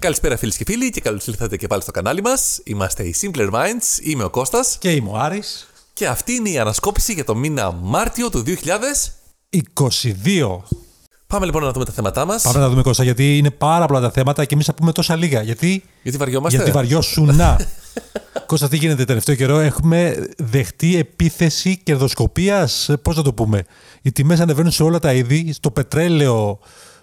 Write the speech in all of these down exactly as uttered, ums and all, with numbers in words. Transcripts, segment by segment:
Καλησπέρα φίλες και φίλοι και καλώς ήλθατε και πάλι στο κανάλι μας. Είμαστε οι Simpler Minds, είμαι ο Κώστας. Και είμαι ο Άρης. Και αυτή είναι η ανασκόπηση για το μήνα Μάρτιο του δύο χιλιάδες είκοσι δύο. Πάμε λοιπόν να δούμε τα θέματά μας. Πάμε να δούμε, Κώστα, γιατί είναι πάρα πολλά τα θέματα και εμείς θα πούμε τόσα λίγα. Γιατί, γιατί βαριόμαστε. Γιατί βαριόσουνα. Κώστα, τι γίνεται τελευταίο καιρό? Έχουμε δεχτεί επίθεση κερδοσκοπίας. Πώς να το πούμε? Οι τιμές ανεβαίνουν σε όλα τα είδη, στο πετρέλαιο,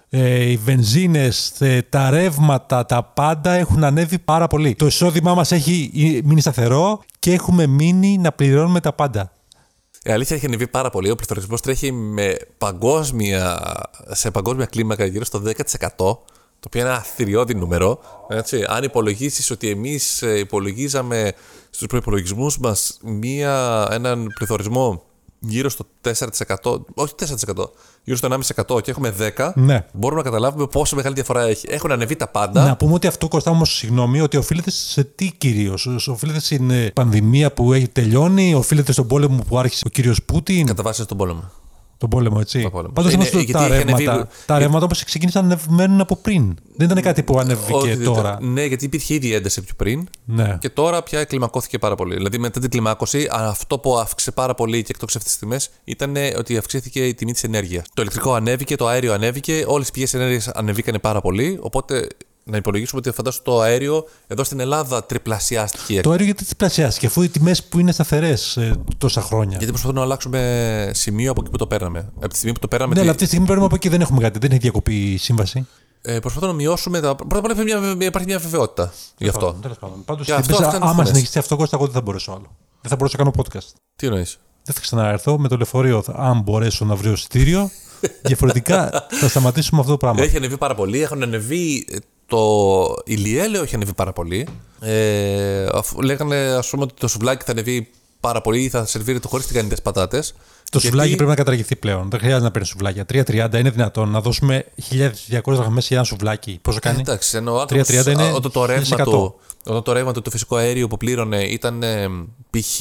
Ε, οι βενζίνες, ε, τα ρεύματα, τα πάντα έχουν ανέβει πάρα πολύ. Το εισόδημά μας έχει μείνει σταθερό και έχουμε μείνει να πληρώνουμε τα πάντα. Η αλήθεια έχει ανέβει πάρα πολύ. Ο πληθωρισμός τρέχει με παγκόσμια, σε παγκόσμια κλίμακα γύρω στο δέκα τοις εκατό, το οποίο είναι ένα θηριώδη νούμερο. Έτσι. Αν υπολογίσεις ότι εμείς υπολογίζαμε στους προϋπολογισμούς μας μία, έναν πληθωρισμό γύρω στο τέσσερα τοις εκατό, όχι τέσσερα τοις εκατό, γύρω στο ενάμιση τοις εκατό και έχουμε δέκα τοις εκατό, ναι, μπορούμε να καταλάβουμε πόσο μεγάλη διαφορά έχει. Έχουν ανεβεί τα πάντα. Να πούμε ότι αυτό, Κώστα, όμως, συγγνώμη, ότι οφείλεται σε τι κυρίως? Οφείλεται στην πανδημία που έχει τελειώνει, οφείλεται στον πόλεμο που άρχισε ο κύριος Πούτιν. Κατά βάση στον πόλεμο. Τον πόλεμο, έτσι. Πάντως είμαστε τα ρεύματα. Ανεβεί... Τα ρεύματα όπως ξεκίνησαν να ανεβαίνουν από πριν. Δεν ήταν κάτι που ανέβηκε Ό, τώρα. Ήταν, ναι, γιατί υπήρχε ήδη ένταση πιο πριν. Ναι. Και τώρα πια κλιμακώθηκε πάρα πολύ. Δηλαδή, μετά την κλιμάκωση, αυτό που αύξησε πάρα πολύ και εκτόξευσε αυτές τις τιμές ήταν ότι αυξήθηκε η τιμή της ενέργειας. Το ηλεκτρικό ανέβηκε, το αέριο ανέβηκε, όλες οι πηγές ενέργειας ανεβήκανε πάρα πολύ. Οπότε να υπολογίσουμε ότι φαντάσου το αέριο εδώ στην Ελλάδα τριπλασιάστηκε. Το αέριο γιατί τριπλασιάστηκε, αφού οι τιμές που είναι σταθερές ε, τόσα χρόνια? Γιατί προσπαθούν να αλλάξουμε σημείο από εκεί που το παίρναμε. Από τη στιγμή που το παίρναμε. Ναι, αλλά αυτή τη στιγμή παίρνουμε από εκεί, δεν έχουμε κάτι, δεν έχει διακοπεί η σύμβαση. Ε, Προσπαθούν να μειώσουμε τα. Πρώτα απ' όλα υπάρχει μια βεβαιότητα γι' αυτό. Πάντως, άμα συνεχιστεί αυτό, Κώστα, εγώ δεν θα μπορέσω άλλο. Δεν θα μπορέσω να κάνω podcast. Τι εννοείς? Δεν θα ξαναέρθω με το λεωφορείο, αν μπορέσω να βρω εισιτήριο. Διαφορετικά θα σταματήσουμε αυτό το πράγμα. Έχει ανεβεί πάρα πολύ, έχουν ανεβεί. Το ηλιέλαιο έχει ανέβει πάρα πολύ. Ε, αφού λέγανε, ας πούμε, ότι το σουβλάκι θα ανέβει πάρα πολύ ή θα σερβίρεται χωρίς τηγανιτές πατάτες. Το γιατί... σουβλάκι πρέπει να καταργηθεί πλέον. Δεν χρειάζεται να παίρνει σουβλάκια. τρία τριάντα είναι δυνατόν να δώσουμε χίλια διακόσιες δραχμές για ένα σουβλάκι? Πόσο κάνει? Εντάξει, ενώ τριακόσια τριάντα είναι όταν το, ρεύμα του, όταν το ρεύμα του το φυσικό αέριο που πλήρωνε ήταν π.χ.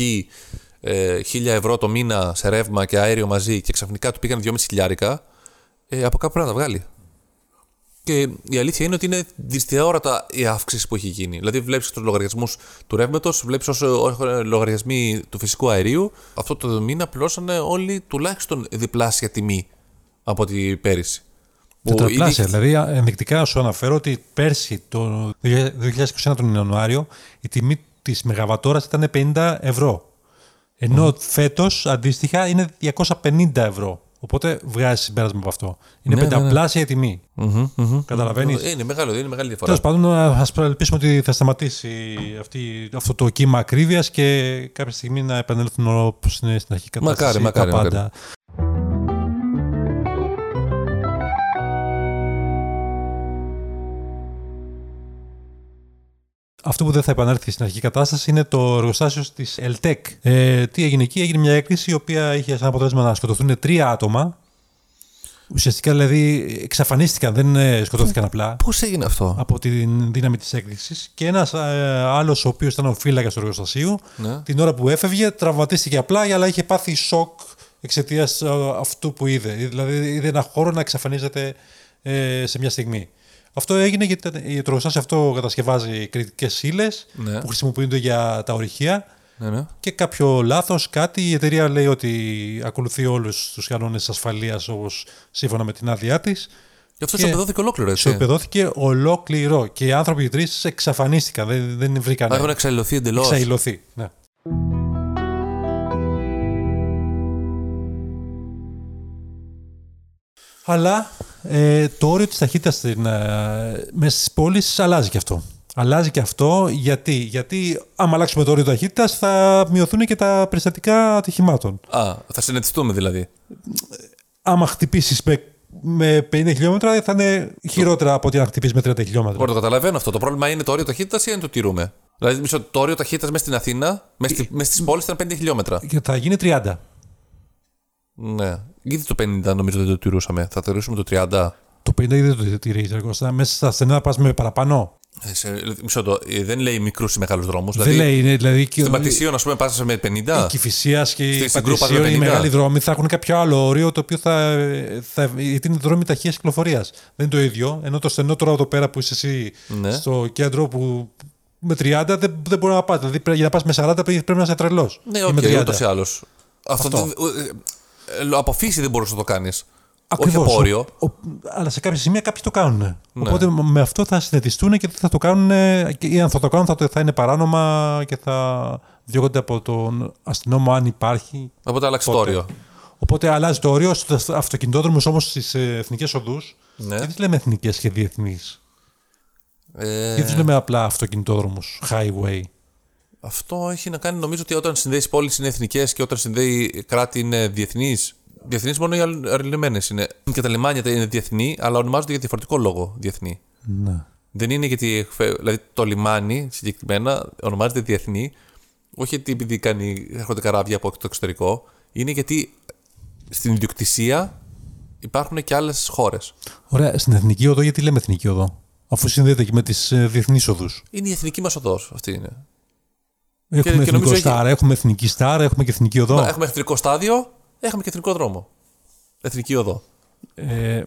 Ε, χίλια ευρώ το μήνα σε ρεύμα και αέριο μαζί και ξαφνικά του πήγαν δυόμισι χιλιάρικα. Ε, από κάπου πρέπει να τα βγάλει. Και η αλήθεια είναι ότι είναι δυσδιαόρατα η αύξηση που έχει γίνει. Δηλαδή, βλέπεις τους λογαριασμούς του ρεύματος, βλέπεις όσο λογαριασμοί του φυσικού αερίου. Αυτό το μήνα πληρώσανε όλοι τουλάχιστον διπλάσια τιμή από την πέρυσι. Τετραπλάσια. Ήδη... Δηλαδή, ενδεικτικά σου αναφέρω ότι πέρσι, το είκοσι είκοσι ένα τον Ιανουάριο, η τιμή της μεγαβατόρας ήταν πενήντα ευρώ. Ενώ mm. φέτος αντίστοιχα είναι διακόσια πενήντα ευρώ. Οπότε βγάζει συμπέρασμα από αυτό. Είναι ναι, πενταπλάσια ναι, ναι. η τιμή. Mm-hmm, mm-hmm. Καταλαβαίνεις. Είναι μεγάλο, είναι μεγάλη διαφορά. Τέλος πάντων, ας ελπίσουμε ότι θα σταματήσει αυτή, αυτό το κύμα ακρίβειας και κάποια στιγμή να επανέλθουν όπως είναι στην αρχή κατάσταση. Μακάρι, μακάρι, τα πάντα. Μακάρι. Αυτό που δεν θα επανέλθει στην αρχική κατάσταση είναι το εργοστάσιο της ΕΛΤΕΚ. Ε, τι έγινε εκεί? Έγινε μια έκρηξη η οποία είχε σαν αποτέλεσμα να σκοτωθούν τρία άτομα. Ουσιαστικά δηλαδή εξαφανίστηκαν, δεν σκοτώθηκαν απλά. Πώς έγινε αυτό? Από τη δύναμη της έκρηξης. Και ένας ε, άλλος, ο οποίος ήταν ο φύλακας του εργοστασίου, ναι, την ώρα που έφευγε τραυματίστηκε απλά, αλλά είχε πάθει σοκ εξαιτίας αυτού που είδε. Δηλαδή είδε ένα χώρο να εξαφανίζεται ε, σε μια στιγμή. Αυτό έγινε γιατί το εργοστάσιο αυτό κατασκευάζει κριτικές ύλες, ναι, που χρησιμοποιούνται για τα ορυχεία, ναι, ναι, και κάποιο λάθος, κάτι. Η εταιρεία λέει ότι ακολουθεί όλους τους κανόνες ασφαλείας όπως σύμφωνα με την άδειά της. Γι' αυτό ισοπεδώθηκε ολόκληρο, έτσι. Ισοπεδώθηκε ολόκληρο και οι άνθρωποι οι τρεις εξαφανίστηκαν, δεν, δεν βρήκαν. Έχουν εξαϊλωθεί εντελώς. Εξαϊλωθεί, ναι. Αλλά ε, το όριο της ταχύτητας στην, ε, μέσα στις πόλεις αλλάζει και αυτό. Αλλάζει και αυτό γιατί, γιατί άμα αλλάξουμε το όριο ταχύτητας θα μειωθούν και τα περιστατικά ατυχημάτων. Α, θα συνετιστούμε δηλαδή. Άμα χτυπήσεις με, με πενήντα χιλιόμετρα θα είναι χειρότερα από ότι αν χτυπήσεις με τριάντα χιλιόμετρα. Μπορεί, το καταλαβαίνω αυτό. Το πρόβλημα είναι το όριο ταχύτητας ή αν το τηρούμε? Δηλαδή μισό, το όριο ταχύτητας μέσα στην Αθήνα, μέσα στις πόλεις ήταν πενήντα χιλιόμετρα. Και θα γίνει τριάντα. Ναι. Ήδη το πενήντα νομίζω δεν το τηρούσαμε. Θα τηρούσουμε το τριάντα. Το πενήντα ήδη δεν το τηρήσαμε. Μέσα στα στενά πας με παραπάνω. Μισό το, δεν λέει μικρούς ή μεγάλους δρόμους. Δεν δηλαδή, λέει, ναι, δηλαδή. Στην Πατησίων, ας πούμε, πάσα με πενήντα. Η Κηφισίας και η Πατησίων, οι μεγάλοι δρόμοι θα έχουν κάποιο άλλο όριο το οποίο θα. θα γιατί είναι δρόμοι ταχείας κυκλοφορίας. Δεν είναι το ίδιο. Ενώ το στενό τώρα εδώ πέρα που είσαι εσύ, ναι, στο κέντρο που. Με τριάντα δεν, δεν μπορεί να πάτε. Δηλαδή, για να πας με σαράντα πρέπει να είσαι τρελός. Ναι, όχι, ούτως ή άλλως. Από φύση δεν μπορείς να το κάνεις. Ακριβώς. Όχι από όριο. Αλλά σε κάποια σημεία κάποιοι το κάνουν. Ναι. Οπότε με αυτό θα συνετιστούν και θα το κάνουν. Ή αν θα το κάνουν θα, το, θα είναι παράνομα και θα διώκονται από τον αστυνόμο, αν υπάρχει. Οπότε αλλάξει το όριο. Οπότε αλλάζει το όριο στους αυτοκινητόδρομους, όμως στις εθνικές οδούς. Ναι. Γιατί λέμε εθνικές και διεθνείς. Ε... Γιατί τους λέμε απλά αυτοκινητόδρομους, highway. Αυτό έχει να κάνει, νομίζω, ότι όταν συνδέεις πόλεις είναι εθνικές και όταν συνδέει κράτη είναι διεθνείς. Διεθνείς μόνο οι αρρυλημένες είναι. Και τα λιμάνια είναι διεθνή, αλλά ονομάζονται για διαφορετικό λόγο διεθνή. Ναι. Δεν είναι γιατί. Δηλαδή το λιμάνι συγκεκριμένα ονομάζεται διεθνή, όχι γιατί επειδή κάνει, έρχονται καράβια από το εξωτερικό, είναι γιατί στην ιδιοκτησία υπάρχουν και άλλες χώρες. Ωραία. Στην εθνική οδό, γιατί λέμε εθνική οδό, αφού συνδέεται και με τις διεθνείς οδούς. Είναι η εθνική μας οδός. Αυτή είναι. Έχουμε και, εθνικό και στάρα, έχει... έχουμε εθνική στάρα, έχουμε και εθνική οδό. Μα, έχουμε εθνικό στάδιο, έχουμε και εθνικό δρόμο. Εθνική οδό. Ε,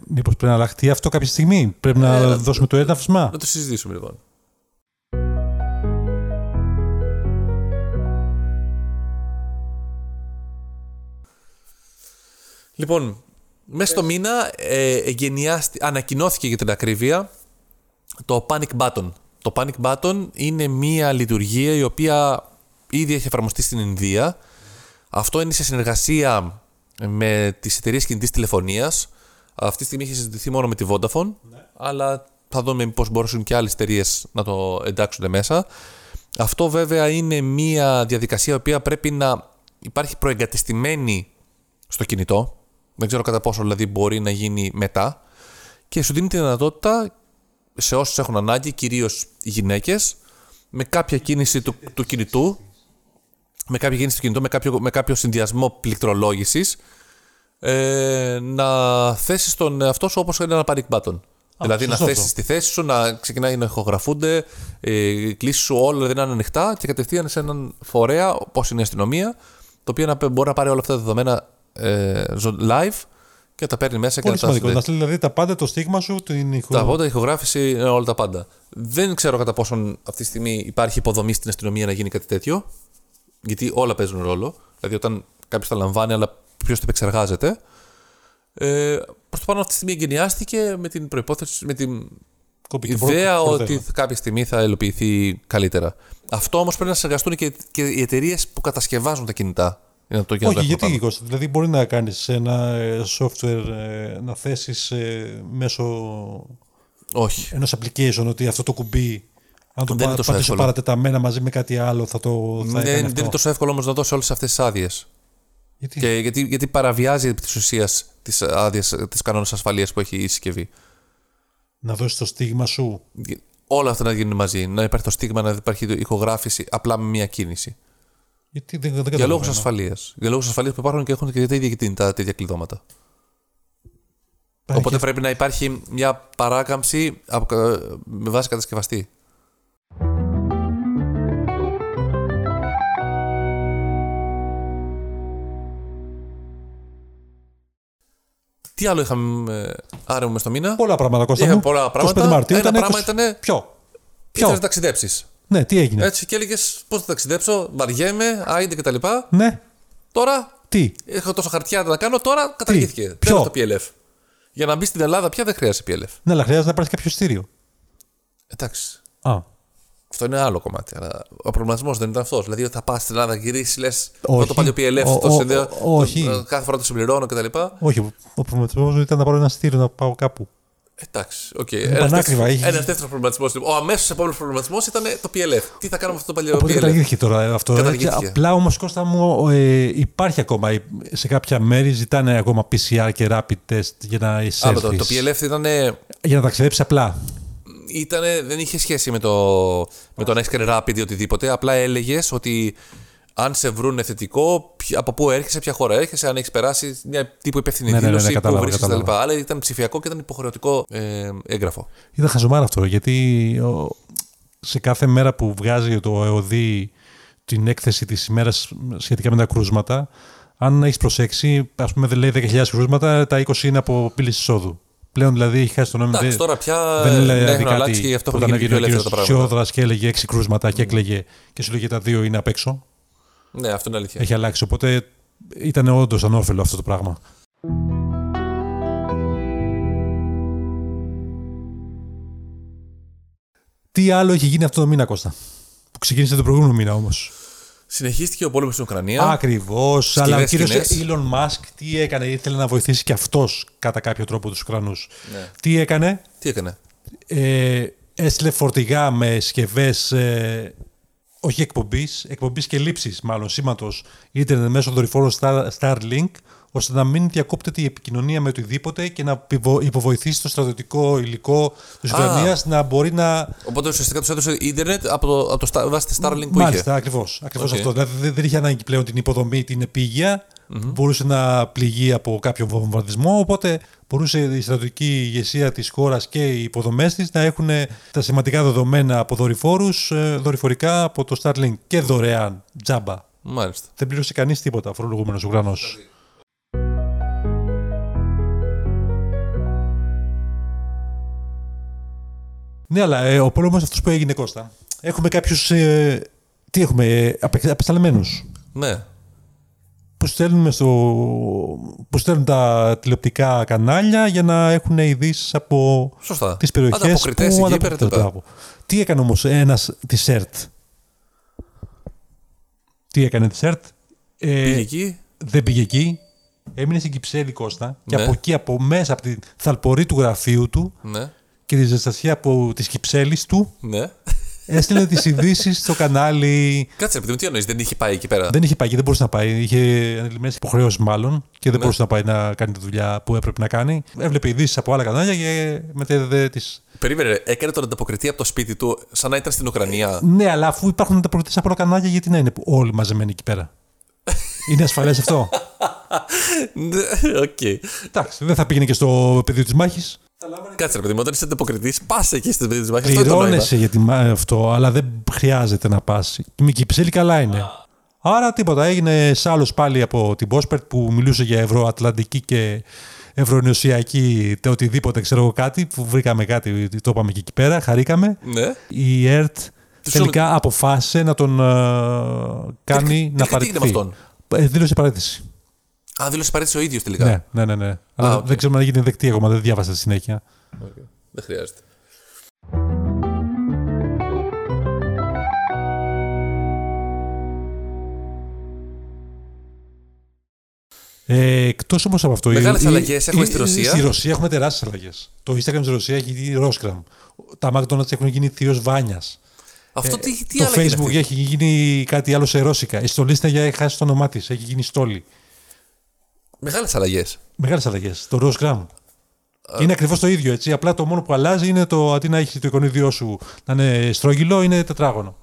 μήπως πρέπει να αλλάχτεί αυτό κάποια στιγμή, πρέπει ε, να, να δώσουμε το έναυσμα. Να το συζητήσουμε λοιπόν. Λοιπόν, μέσα στο μήνα ε, εγγενιάστη, ανακοινώθηκε για την ακρίβεια το panic button. Το panic button είναι μία λειτουργία η οποία ήδη έχει εφαρμοστεί στην Ινδία. Αυτό είναι σε συνεργασία με τις εταιρείες κινητής τηλεφωνίας. Αυτή τη στιγμή έχει συζητηθεί μόνο με τη Vodafone, ναι, αλλά θα δούμε πώς μπορούν και άλλες εταιρείες να το εντάξουν μέσα. Αυτό βέβαια είναι μία διαδικασία η οποία πρέπει να υπάρχει προεγκατεστημένη στο κινητό. Δεν ξέρω κατά πόσο δηλαδή μπορεί να γίνει μετά. Και σου δίνει τη δυνατότητα σε όσους έχουν ανάγκη, κυρίως οι γυναίκες, με κάποια κίνηση του, του κινητού, με κάποια κίνηση του κινητού, με κάποιο, με κάποιο συνδυασμό πληκτρολόγησης, ε, να θέσεις τον εαυτό σου όπως είναι ένα panic button. Α, δηλαδή να θέσεις τη θέση σου, να ξεκινάει να ηχογραφούνται, οι κλήσεις σου όλα δεν είναι ανοιχτά και κατευθείαν σε έναν φορέα, όπως είναι η αστυνομία, το οποίο μπορεί να πάρει όλα αυτά τα δεδομένα ε, live. Και τα παίρνει μέσα. Πολύ και τα στέλνει. Να στέλνει δηλαδή τα πάντα, το στίγμα σου, την ηχογράφηση. Τα πάντα, η ηχογράφηση, όλα τα πάντα. Δεν ξέρω κατά πόσον αυτή τη στιγμή υπάρχει υποδομή στην αστυνομία να γίνει κάτι τέτοιο. Γιατί όλα παίζουν ρόλο. Δηλαδή, όταν κάποιο τα λαμβάνει, αλλά ποιο το επεξεργάζεται. Ε, προς το πάνω, αυτή τη στιγμή εγκαινιάστηκε με την προϋπόθεση, με την Κοπική ιδέα πρώτη, ότι πρώτη. κάποια στιγμή θα υλοποιηθεί καλύτερα. Αυτό όμως πρέπει να συνεργαστούν και, και οι εταιρείες που κατασκευάζουν τα κινητά. Να το όχι, γιατί Κώστα, δηλαδή μπορεί να κάνεις ένα software να θέσεις μέσω όχι. ενός application ότι αυτό το κουμπί, αν το πατήσω παρατεταμένα μαζί με κάτι άλλο, θα το θα ναι, δεν αυτό. Είναι τόσο εύκολο όμως να δώσει όλες αυτές τις άδειες. Γιατί, και, γιατί, γιατί παραβιάζει επί της ουσίας τις άδειες, τις κανόνες ασφαλείας που έχει η συσκευή. Να δώσεις το στίγμα σου. Όλα αυτά να γίνουν μαζί. Να υπάρχει το στίγμα, να υπάρχει ηχογράφηση απλά με μία κίνηση. Γιατί δεν, δεν για λόγους ασφαλείας. Για λόγους ασφαλείας που υπάρχουν και έχουν και τα ίδια τα τέτοια κλειδώματα. Υπάρχει. Οπότε πρέπει να υπάρχει μια παράκαμψη από, με βάση κατασκευαστή. Τι άλλο είχαμε άρεμα μες στο μήνα? Πολλά πράγματα, Κώστα μου. Πολλά πράγματα. είκοσι πέντε Μαρτίου Ένα ήταν πράγμα είκοσι... ήταν... Ποιο? Ποιο? Ήθελες να ταξιδέψεις. Ναι, τι έγινε. Έτσι, και έλεγε πώς θα ταξιδέψω, βαριέμαι, άιντε κτλ. Ναι. Τώρα. Τι. Έχω τόσα χαρτιά να κάνω, τώρα καταργήθηκε. Ποιο? Το πι ελ εφ. Για να μπει στην Ελλάδα πια δεν χρειάζεται πι ελ εφ. Ναι, αλλά χρειάζεται να πάρει κάποιο στήριο. Εντάξει. Α. Αυτό είναι άλλο κομμάτι. Αλλά ο προγραμματισμός δεν ήταν αυτός. Δηλαδή, θα πας στην Ελλάδα, γυρίσει, λες. Όχι. Το παλιό πι ελ εφ, ο, το συνδέω. Κάθε φορά το συμπληρώνω κτλ. Όχι. Ο προγραμματισμός ήταν να πάρω ένα στήριο να πάω κάπου. Εντάξει, οκ. Okay. Ένας δεύτερος προγραμματισμός. Ο αμέσως επόμενος προγραμματισμός ήταν το πι ελ εφ. Τι θα κάνουμε αυτό το παλιό πι ελ εφ. Καταργήθηκε τώρα αυτό. Καταργήθηκε. Απλά όμως, Κώστα μου, ε, υπάρχει ακόμα. Σε κάποια μέρη ζητάνε ακόμα πι σι αρ και rapid test για να εισέλθεις. Το, το πι ελ εφ ήταν. Για να ταξιδέψεις απλά. Ήτανε, δεν είχε σχέση με το, με το να έχεις κάνει rapid ή οτιδήποτε. Απλά έλεγες ότι αν σε βρούνε θετικό, από πού έρχεσαι, ποια χώρα έρχεσαι, αν έχεις περάσει μια τύπου υπεύθυνη ναι, δήλωση, ναι, ναι, ναι, που βρίσκεσαι κτλ. Αλλά ήταν ψηφιακό και ήταν υποχρεωτικό ε, έγγραφο. Ήταν χαζομάρα αυτό, γιατί ο, σε κάθε μέρα που βγάζει το ΕΟΔΗ την έκθεση της ημέρας σχετικά με τα κρούσματα, αν έχεις προσέξει, ας πούμε, δεν λέει δέκα χιλιάδες κρούσματα, τα είκοσι είναι από πύληση εισόδου. Πλέον δηλαδή έχει χάσει το νόημα. Εντάξει, τώρα πια δεν λέει κάτι. Αλλάξει και γι' αυτό έχουν γίνει πιο ελεύθερα τα πράγματα. Ο Σιόδρας και έλεγε έξι κρούσματα και έκλαιγε και σου λέγε τα δύο είναι απ' έξω. Ναι, αυτό είναι αλήθεια. Έχει αλλάξει. Οπότε ήταν όντως ανώφελο αυτό το πράγμα. Τι άλλο έχει γίνει αυτό το μήνα, Κώστα? Που ξεκίνησε τον προηγούμενο μήνα όμως. Συνεχίστηκε ο πόλεμος στην Ουκρανία. Ακριβώς. Αλλά ο κύριος Elon Musk τι έκανε? Ήθελε να βοηθήσει και αυτός κατά κάποιο τρόπο τους Ουκρανούς. Ναι. Τι έκανε? Τι έκανε? Ε, έστειλε φορτηγά με συσκευές, ε, όχι εκπομπής, εκπομπής και λήψης μάλλον σήματος ίντερνετ μέσω δορυφόρου Starlink, ώστε να μην διακόπτεται η επικοινωνία με οτιδήποτε και να υποβοηθήσει το στρατιωτικό υλικό της Ουκρανίας να μπορεί να. Οπότε ουσιαστικά τους έδωσε ίντερνετ από το, από το βάση Starlink που μάλιστα, είχε. Μάλιστα, ακριβώς. Ακριβώς okay. Αυτό. Δηλαδή δεν είχε ανάγκη πλέον την υποδομή, την επίγεια. Mm-hmm. Μπορούσε να πληγεί από κάποιο βομβαρδισμό. Οπότε μπορούσε η στρατιωτική ηγεσία της χώρας και οι υποδομές της να έχουν τα σημαντικά δεδομένα από δορυφόρους, δορυφορικά από το Starlink και δωρεάν τζάμπα. Μάλιστα. Δεν πλήρωσε κανείς τίποτα φορολογούμενος Ουκρανός. Ναι, αλλά ε, ο πόλεμος αυτός που έγινε, Κώστα. Έχουμε κάποιους. Ε, τι έχουμε, ε, απεσταλμένους. Ναι. Που στέλνουν, στο, που στέλνουν τα τηλεοπτικά κανάλια για να έχουν ειδήσεις από τις περιοχές. Ανταποκριτές που ανταποκριτές. Τι έκανε όμως ένας της ΕΡΤ? Τι έκανε της ΕΡΤ? Ε, πήγε εκεί. Δεν πήγε εκεί. Έμεινε στην Κυψέλη, Κώστα. Και ναι. από εκεί, από μέσα, από τη θαλπορή του γραφείου του. Ναι. Και τη ζεστασία από τη Κυψέλη του. Ναι. Έστειλε τις ειδήσεις στο κανάλι. Κάτσε, επειδή μου τι εννοείς, δεν είχε πάει εκεί πέρα. Δεν είχε πάει, δεν μπορούσε να πάει. Είχε ανελημμένες υποχρεώσεις, μάλλον, και δεν ναι. μπορούσε να πάει να κάνει τη δουλειά που έπρεπε να κάνει. Έβλεπε ειδήσεις από άλλα κανάλια και μετέδιδε τις. Περίμενε, έκανε τον ανταποκριτή από το σπίτι του, σαν να ήταν στην Ουκρανία. Ναι, αλλά αφού υπάρχουν ανταποκριτές από άλλα κανάλια, γιατί να είναι όλοι μαζεμένοι εκεί πέρα? Είναι ασφαλές αυτό? Ναι, okay. Εντάξει, δεν θα πήγαινε και στο πεδίο της μάχης. Κάτσε ρε παιδί μου, όταν είσαι ανταποκριτής, πας εκεί στην παιδί της μάχης. Πληρώνεσαι για τη μάχη αυτό, αλλά δεν χρειάζεται να πας. Η Κυψέλη καλά είναι. Άρα τίποτα, έγινε σάλος πάλι από την Bospert που μιλούσε για ευρωατλαντική και ευρωενωσιακή οτιδήποτε, ξέρω εγώ κάτι, που βρήκαμε κάτι, το είπαμε και εκεί πέρα, χαρήκαμε. Ναι. Η ΕΡΤ τελικά αποφάσισε να τον uh, κάνει να παραιτηθεί. Δήλωσε παραίτηση. Α, δήλωσε παρέτηση ο ίδιος τελικά. Ναι, ναι, ναι. ναι. Α, Αλλά okay. δεν ξέρουμε να γίνει δεκτή ακόμα, δεν διάβασα τη συνέχεια. Okay. Δεν χρειάζεται. Ε, εκτός όμως από αυτό. Μεγάλες αλλαγές έχουμε στη Ρωσία. Στη Ρωσία έχουμε τεράστιες αλλαγές. Το Instagram στη Ρωσία έχει γίνει Ρόσκραμ. Τα McDonald's έχουν γίνει θείος Βάνιας. Αυτό ε, τι, τι το Facebook αυτή? Έχει γίνει κάτι άλλο σε ρώσικα. Η στολίστα έχει χάσει το όνομά της. Έχει γίνει στόλη. Μεγάλες αλλαγές. Μεγάλες αλλαγές. Το Ροσкрам. Uh, είναι ακριβώς το ίδιο, έτσι. Απλά το μόνο που αλλάζει είναι το αντί να έχει το εικονίδιό σου να είναι στρογγυλό, είναι τετράγωνο.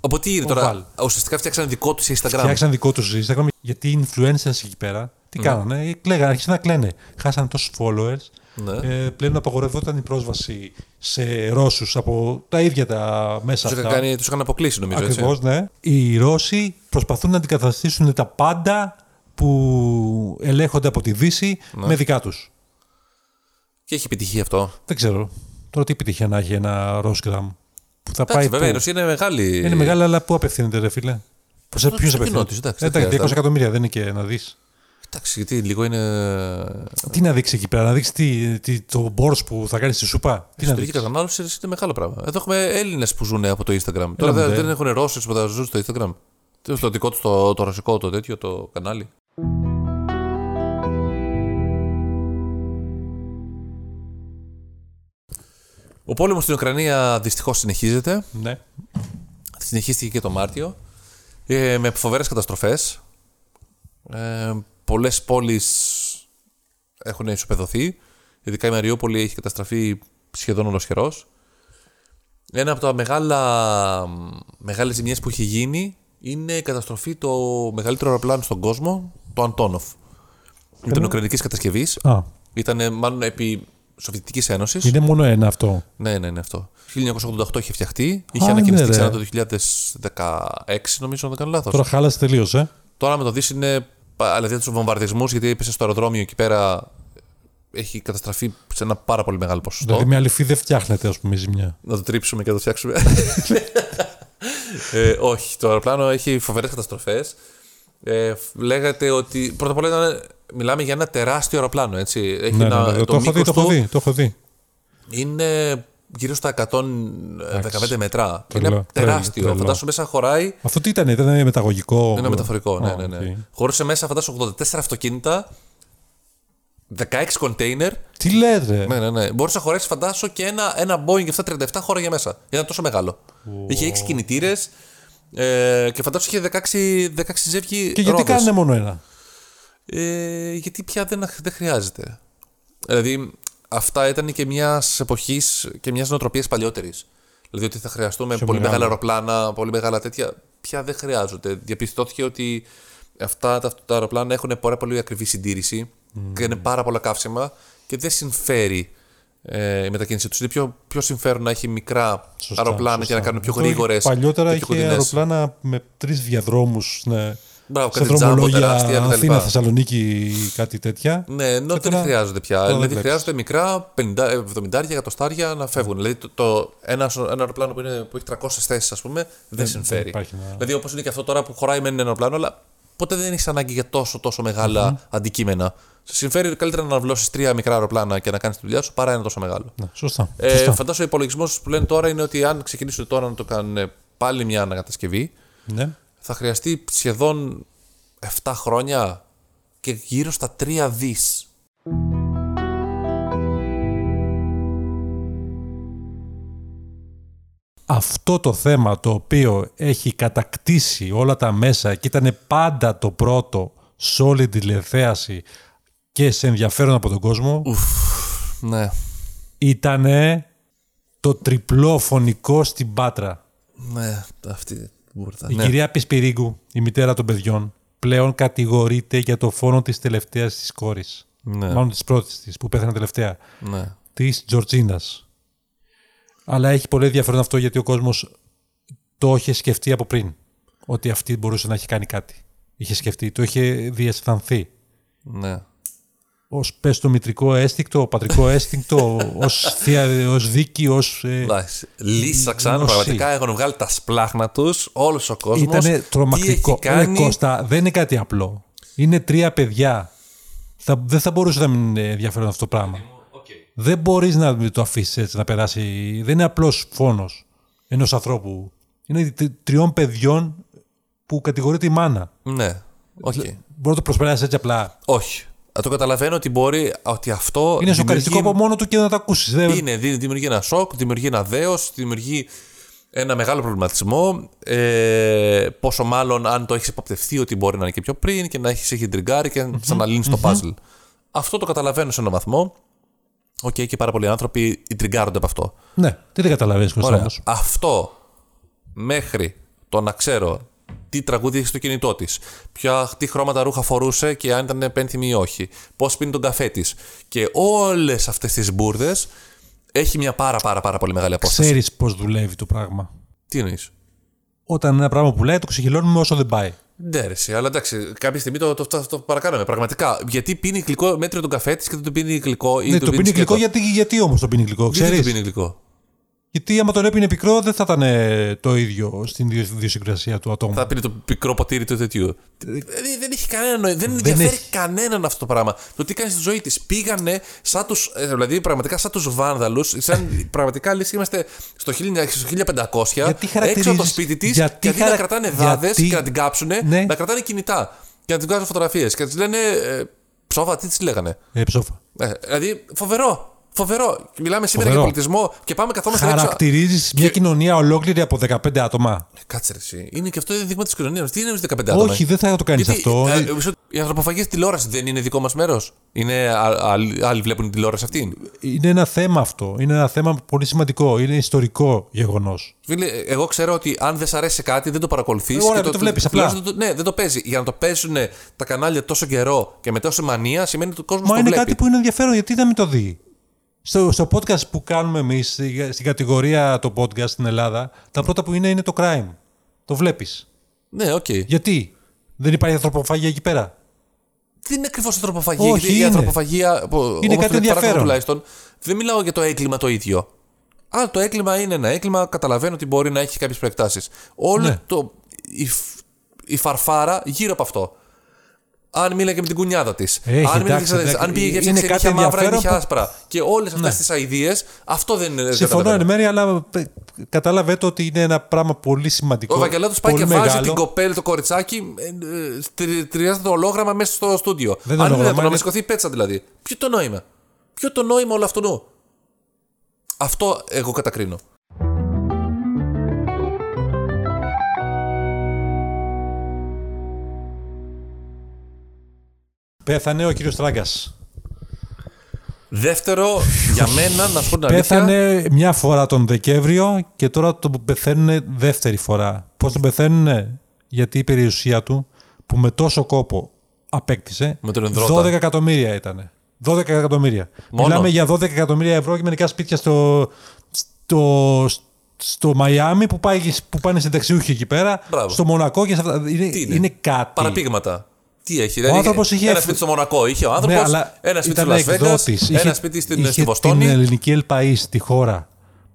Από τι είναι τώρα? Βάλ. Ουσιαστικά φτιάξαν δικό τους Instagram. Φτιάξαν δικό τους Instagram. Γιατί οι influencers εκεί πέρα τι mm. κάνανε? Κλαίγαν, άρχισαν να κλαίνε. Χάσαν τόσους followers. Mm. Ε, πλέον απαγορευόταν η πρόσβαση σε Ρώσους από τα ίδια τα μέσα τους αυτά. Κάνει, τους είχαν αποκλείσει, νομίζω. Ακριβώς, ναι. Οι Ρώσοι προσπαθούν να αντικαταστήσουν τα πάντα που ελέγχονται από τη Δύση ναι. με δικά τους. Και έχει επιτυχία αυτό? Δεν ξέρω. Τώρα τι επιτυχία να έχει ένα Ρόσκραμ που θα πάει. Βέβαια, η Ρωσία είναι μεγάλη. Είναι μεγάλη, αλλά πού απευθύνεται, ρε φίλε? Ποιο απευθύνεται? Εντάξει, διακόσια εκατομμύρια δεν είναι και να δεις. Εντάξει, γιατί λίγο είναι. Τι να δείξει εκεί πέρα, να δείξει τι, τι, το μπορς που θα κάνει στη σούπα? Η εσωτερική κατανάλωση είναι μεγάλο πράγμα. Εδώ έχουμε Έλληνες που ζουν από το Instagram. Τώρα δε, δεν έχουν Ρώσες που θα ζουν στο Instagram. Στο δικό του το, το ρωσικό, το τέτοιο, το κανάλι. Ο πόλεμος στην Ουκρανία δυστυχώς συνεχίζεται. Ναι. Συνεχίστηκε και το Μάρτιο. Ε, με φοβερές καταστροφές. Ε, πολλές πόλεις έχουν ισοπεδωθεί. Ειδικά η Μαριούπολη έχει καταστραφεί σχεδόν ολοσχερός. Ένα από τα μεγάλα, μεγάλες ζημιές που έχει γίνει είναι η καταστροφή το μεγαλύτερο αεροπλάνο στον κόσμο, το Αντόνοφ. Ήταν ουκρανικής κατασκευής. Ήταν μάλλον επί Σοβιετικής Ένωσης. Είναι μόνο ένα αυτό. Ναι, ναι, είναι αυτό. χίλια εννιακόσια ογδόντα οκτώ είχε φτιαχτεί. Είχε Α, ανακοινιστεί ναι, ξανά το δύο χιλιάδες δεκαέξι, νομίζω, αν δεν κάνω λάθος. Τώρα χάλασε τελείως, ε. Τώρα με το δεις είναι. Δηλαδή τους βομβαρδισμούς, γιατί έπεσε στο αεροδρόμιο εκεί πέρα. Έχει καταστραφεί σε ένα πάρα πολύ μεγάλο ποσοστό. Δηλαδή μια αληφή δεν φτιάχνεται, ας πούμε, η ζημιά. Να το τρίψουμε και να το φτιάξουμε. ε, όχι, το αεροπλάνο έχει φοβερές καταστροφές. Ε, λέγατε ότι. Πρώτα απ' όλα ήταν, μιλάμε για ένα τεράστιο αεροπλάνο. Έτσι. Έχει ναι, ένα, ναι, ναι, το, έχω δει, το, έχω δει, το έχω δει. Είναι γύρω στα εκατόν δεκαπέντε μετρά. Τελά, είναι τεράστιο. Τελά. Φαντάσου μέσα χωράει. Αυτό τι ήταν, ήταν μεταγωγικό. Ένα μεταφορικό, ναι, ναι, ναι. Okay. Χωρούσε μέσα, φαντάσου, ογδόντα τέσσερα αυτοκίνητα. δεκαέξι κοντέινερ. Τι λέτε. Ναι, ναι, ναι. Μπορούσε να χωρέσει, φαντάσου, και ένα, ένα Boeing επτακόσια τριάντα επτά χώραγε μέσα. Ήταν τόσο μεγάλο. Wow. Είχε έξι κινητήρες. Ε, και φαντάζομαι είχε δεκαέξι, δεκαέξι ζεύγη. Και γιατί ρόδες. Κάνανε μόνο ένα. Ε, γιατί πια δεν, δεν χρειάζεται. Δηλαδή, αυτά ήταν και μια εποχή και μια νοοτροπία παλιότερη. Δηλαδή, ότι θα χρειαστούμε πολύ μεγάλα. μεγάλα αεροπλάνα, πολύ μεγάλα τέτοια. Πια δεν χρειάζονται. Διαπιστώθηκε ότι αυτά τα, τα αεροπλάνα έχουν πάρα πολύ ακριβή συντήρηση mm. και είναι πάρα πολλά καύσιμα και δεν συμφέρει η μετακίνησή τους. Είναι πιο, πιο συμφέρον να έχει μικρά σωστά, αεροπλάνα σωστά. και να κάνουν πιο γρήγορες. Παλιότερα είχε κοντινές. Αεροπλάνα με τρεις διαδρόμους ναι, μπράβο, σε δρομολόγια Αθήνα, Θεσσαλονίκη, κάτι τέτοια. Ναι, ενώ δεν τώρα... χρειάζονται πια. Δηλαδή βλέπεις. Χρειάζονται μικρά πενήντα, εβδομήντα εκατοστάρια να φεύγουν. Δηλαδή το, το, ένα, ένα αεροπλάνο που, είναι, που έχει τριακόσιες θέσεις, ας πούμε, δεν ε, συμφέρει. Δεν να... Δηλαδή όπως είναι και αυτό τώρα που χωράει με ένα αεροπλάνο, αλλά ποτέ δεν έχεις ανάγκη για τόσο, τόσο μεγάλα mm-hmm. αντικείμενα. Σε συμφέρει καλύτερα να αναβλώσεις τρία μικρά αεροπλάνα και να κάνεις τη δουλειά σου παρά ένα τόσο μεγάλο. Ναι, σωστά. Ε, σωστά. Φαντάζομαι ο υπολογισμός που λένε τώρα είναι ότι αν ξεκινήσουν τώρα να το κάνουν πάλι μια ανακατασκευή, ναι. θα χρειαστεί σχεδόν επτά χρόνια και γύρω στα τρία δις. Αυτό το θέμα το οποίο έχει κατακτήσει όλα τα μέσα και ήταν πάντα το πρώτο σε όλη την τηλεθέαση και σε ενδιαφέρον από τον κόσμο Ουφ, ναι. ήτανε το τριπλό φωνικό στην Πάτρα. Ναι, αυτή μπορείτε, η ναι. κυρία Πισπυρίγκου, η μητέρα των παιδιών, πλέον κατηγορείται για το φόνο της τελευταίας της κόρης. Ναι. Μάλλον της πρώτης της που πέθανε τελευταία. Ναι. Της Τζορτζίνας. Αλλά έχει πολύ ενδιαφέρον αυτό γιατί ο κόσμος το είχε σκεφτεί από πριν. Ότι αυτή μπορούσε να έχει κάνει κάτι. Είχε σκεφτεί, το είχε διαισθανθεί. Ναι. Ως πες το μητρικό αίσθηκτο, πατρικό αίσθηκτο, ως, θεία, ως δίκη, ως... Ε, λύσαξαν, πραγματικά έχουν βγάλει τα σπλάχνα τους, όλος ο κόσμος. Ήτανε τρομακτικό. Κάνει... Ε, Κώστα, δεν είναι κάτι απλό. Είναι τρία παιδιά. Θα, δεν θα μπορούσε να μην είναι ενδιαφέρον αυτό το πράγμα. Okay. Δεν μπορείς να το αφήσεις έτσι να περάσει. Δεν είναι απλός φόνος ενός ανθρώπου. Είναι τριών παιδιών που κατηγορείται η μάνα. Ναι, όχι. Okay. Μπορεί να το προσπεράσεις έτσι απλά. Όχι. Το καταλαβαίνω ότι μπορεί ότι αυτό. Είναι δημιουργεί... σοκαριστικό από μόνο του και να το ακούσεις. Δεν... Είναι. Δημιουργεί ένα σοκ, δημιουργεί ένα δέος, δημιουργεί ένα μεγάλο προβληματισμό. Ε, πόσο μάλλον αν το έχεις υποπτευθεί ότι μπορεί να είναι και πιο πριν και να έχεις έχει τριγκάρει και να mm-hmm. λύνεις mm-hmm. το puzzle. Αυτό το καταλαβαίνω σε έναν βαθμό. Οκ, okay, και πάρα πολλοί άνθρωποι τριγκάρονται από αυτό. Ναι, τι δεν καταλαβαίνεις όμως. Αυτό μέχρι το να ξέρω. Τι τραγούδι είχε στο κινητό της, ποια τι χρώματα ρούχα φορούσε και αν ήταν πένθυμη ή όχι, πώς πίνει τον καφέ της. Και όλες αυτές τις μπουρδες έχει μια πάρα πάρα πάρα πολύ μεγάλη απόσταση. Ξέρεις πώς δουλεύει το πράγμα. Τι εννοείς. Όταν ένα πράγμα που λέει το ξεχυλώνουμε όσο δεν πάει. Ναι, ρε, αλλά εντάξει, κάποια στιγμή το, το, το, το παρακάναμε. Πραγματικά. Γιατί πίνει γλυκό μέτριο τον καφέ της και δεν το πίνει γλυκό ή ναι, το πίνει γλυκό. Γιατί, γιατί όμως το πίνει γλυκό, ξέρεις. Γιατί το πίνει γλυκό. Γιατί άμα τον έπινε πικρό, δεν θα ήταν το ίδιο στην ιδιοσυγκρασία του ατόμου. Θα πίνει το πικρό ποτήρι του τέτοιου. Δεν έχει κανένα νόημα. Δεν, δεν ενδιαφέρει έχει. Κανέναν αυτό το πράγμα. Το τι κάνει στη ζωή τη. Πήγανε σαν τους, δηλαδή πραγματικά σαν τους βάνδαλους. Σαν, πραγματικά λες είμαστε στο χίλια πεντακόσια έξω από το σπίτι τη. Γιατί, γιατί χαρα... να κρατάνε δάδες γιατί... και να την κάψουνε, ναι. να κρατάνε κινητά και να την βγάζουν φωτογραφίες. Και να τη λένε. Ε, ψόφα, τι τη λέγανε. Ε, ψόφα. Ε, δηλαδή φοβερό. Φοβερό. Μιλάμε σήμερα Φοβερό. Για πολιτισμό και πάμε καθόμαστε έξω. Χαρακτηρίζεις και... μια κοινωνία ολόκληρη από δεκαπέντε άτομα. Κάτσε ρε εσύ. Είναι και αυτό δείγμα της κοινωνίας. Τι είναι με δεκαπέντε άτομα. Όχι, δεν θα το κάνεις αυτό. Ε, ε, οι ανθρωποφαγές τηλεόραση δεν είναι δικό μας μέρος. Είναι α, α, άλλοι βλέπουν την τηλεόραση αυτή. Είναι ένα θέμα αυτό. Είναι ένα θέμα πολύ σημαντικό. Είναι ιστορικό γεγονός. Εγώ ξέρω ότι αν δεν σ' αρέσει κάτι, δεν το παρακολουθείς. Ωραία, δεν το βλέπεις απλά. Το, ναι, δεν το παίζει. Για να το παίζουν τα κανάλια τόσο καιρό και με τόση μανία σημαίνει ότι ο κόσμος το βλέπει. Μα είναι κάτι που είναι ενδιαφέρον γιατί να μην το δει. Στο, στο podcast που κάνουμε εμείς, στην κατηγορία το podcast στην Ελλάδα, τα πρώτα που είναι είναι το crime. Το βλέπεις. Ναι, οκ. Okay. Γιατί δεν υπάρχει ανθρωποφαγία εκεί πέρα. Δεν είναι ακριβώς ανθρωποφαγία. Όχι, γιατί είναι. Η ανθρωποφαγία. Είναι κάτι ενδιαφέρον. Δεν μιλάω για το έγκλημα το ίδιο. Αν το έγκλημα είναι ένα έγκλημα, καταλαβαίνω ότι μπορεί να έχει κάποιες προεκτάσεις. Όλη ναι. το, η, η φαρφάρα γύρω από αυτό. Αν μίλαγε με την κουνιάδα της. Έχει, αν εντάξει, εντάξει, αν πήγε για ξενύχια μαύρα ή νύχια που... άσπρα. Και όλες αυτές ναι. τις αηδίες, αυτό δεν είναι. Συμφωνώ εν μέρει, αλλά καταλαβαίνω ότι είναι ένα πράγμα πολύ σημαντικό. Ο Βαγγελάτος πάει και μεγάλο. Βάζει την κοπέλη, το κοριτσάκι, τριάζεται το ολόγραμμα μέσα στο στούντιο. Δεν αν είναι να με σηκωθεί πέτσα δηλαδή. Ποιο το νόημα. Ποιο το νόημα όλο αυτού. Αυτό εγώ κατακρίνω. Πέθανε ο κύριος Τράγκας. Δεύτερο, για μένα, να σου πω την αλήθεια. Πέθανε μια φορά τον Δεκέμβριο και τώρα τον πεθαίνουν δεύτερη φορά. Πώς τον πεθαίνουν? Γιατί η περιουσία του που με τόσο κόπο απέκτησε, με τον ενδρότα. δώδεκα εκατομμύρια ήταν. δώδεκα εκατομμύρια. Μόνο. Μιλάμε για δώδεκα εκατομμύρια ευρώ και μερικά σπίτια στο, στο, στο Μαϊάμι που, πάει, που πάνε συνταξιούχοι εκεί πέρα. Μπράβο. Στο Μονακό και σε αυτά. Είναι, είναι? είναι κάτι. Παραπήγματα. Τι έχει, ο δηλαδή, είχε... Ένα σπίτι στο Μονακό είχε ο άνθρωπος, ναι, ένα σπίτι στο Las Vegas, ένα σπίτι στην Βοστόνη. Είχε την ελληνική ΕΛΠΑΗ στη χώρα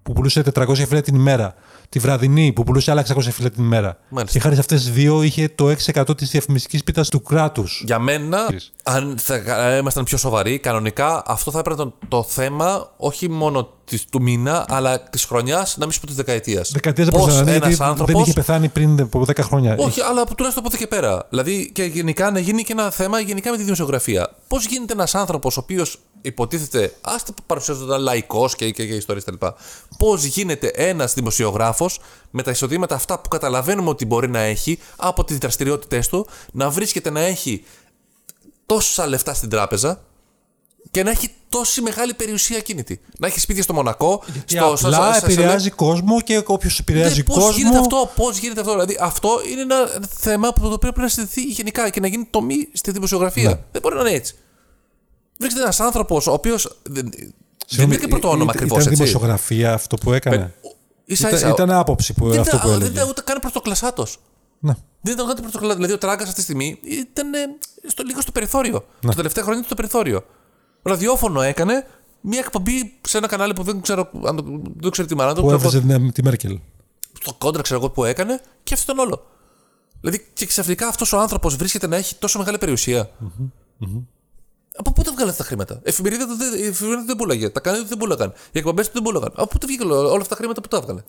που πουλούσε τετρακόσια φυλά την ημέρα, τη βραδινή που πουλούσε άλλα εξακόσια φυλά την ημέρα. Μάλιστα. Και χάρη σε αυτές τις δύο είχε το έξι τοις εκατό της διαφημιστικής πίτας του κράτους. Για μένα, αν θα ήμασταν πιο σοβαροί, κανονικά αυτό θα έπρεπε το θέμα όχι μόνο της, του μήνα, αλλά της χρονιάς, να μην σου πω της δεκαετίας. Δεκαετίας άνθρωπος... δεν είχε πεθάνει πριν από δέκα χρόνια. Όχι, αλλά τουλάχιστον από εδώ και πέρα. Δηλαδή, και γενικά να γίνει και ένα θέμα γενικά με τη δημοσιογραφία. Πώς γίνεται ένας άνθρωπος ο οποίος υποτίθεται, ας το παρουσιάζονταν λαϊκός και, και, και ιστορίες κτλ. Πώς γίνεται ένας δημοσιογράφος με τα εισοδήματα αυτά που καταλαβαίνουμε ότι μπορεί να έχει από τις δραστηριότητές του, να βρίσκεται να έχει τόσα λεφτά στην τράπεζα και να έχει τόση μεγάλη περιουσία κίνητη. Να έχει σπίτια στο Μονακό, γιατί στο Σαντζάρ. Απλά σα, σα, επηρεάζει σα, κόσμο και όποιο επηρεάζει κόσμο. Πώς γίνεται αυτό, πώς γίνεται αυτό. Δηλαδή, αυτό είναι ένα θέμα που το οποίο πρέπει να συζητηθεί γενικά και να γίνει τομή στη δημοσιογραφία. Ναι. Δεν μπορεί να είναι έτσι. Βρίσκεται ένας άνθρωπος ο οποίος. Δεν, δεν είναι και πρώτο όνομα ακριβώς. Ήταν δημοσιογραφία αυτό που έκανε. Ίσα, ίσα, ήταν άποψη που δεν αυτό που έλεγε. Δεν ήταν ούτε καν πρωτοκλασάτος. Ναι. Δεν ήταν ούτε πρωτοκλασάτος. Δηλαδή ο Τράγκας αυτή τη στιγμή ήταν στο, λίγο στο περιθώριο. Ναι. Τα τελευταία χρόνια ήταν στο περιθώριο. Ραδιόφωνο έκανε μια εκπομπή σε ένα κανάλι που δεν ξέρω, αν το, δεν ξέρω τι μαράντο. Που έβριζε την τη Μέρκελ. Στο κόντρα ξέρω εγώ που έκανε και αυτό ήταν όλο. Δηλαδή και ξαφνικά αυτός ο άνθρωπος βρίσκεται να έχει τόσο μεγάλη περιουσία. Mm-hmm. Mm-hmm. Από πού τα βγάλανε αυτά τα χρήματα. Εφημερίδα του δεν πούλαγε. Τα κανάλια του δεν πούλαγαν. Οι εκπομπές του δεν πούλαγαν. Από πού τα βγήκαν όλα αυτά τα χρήματα που τα έβγαλε.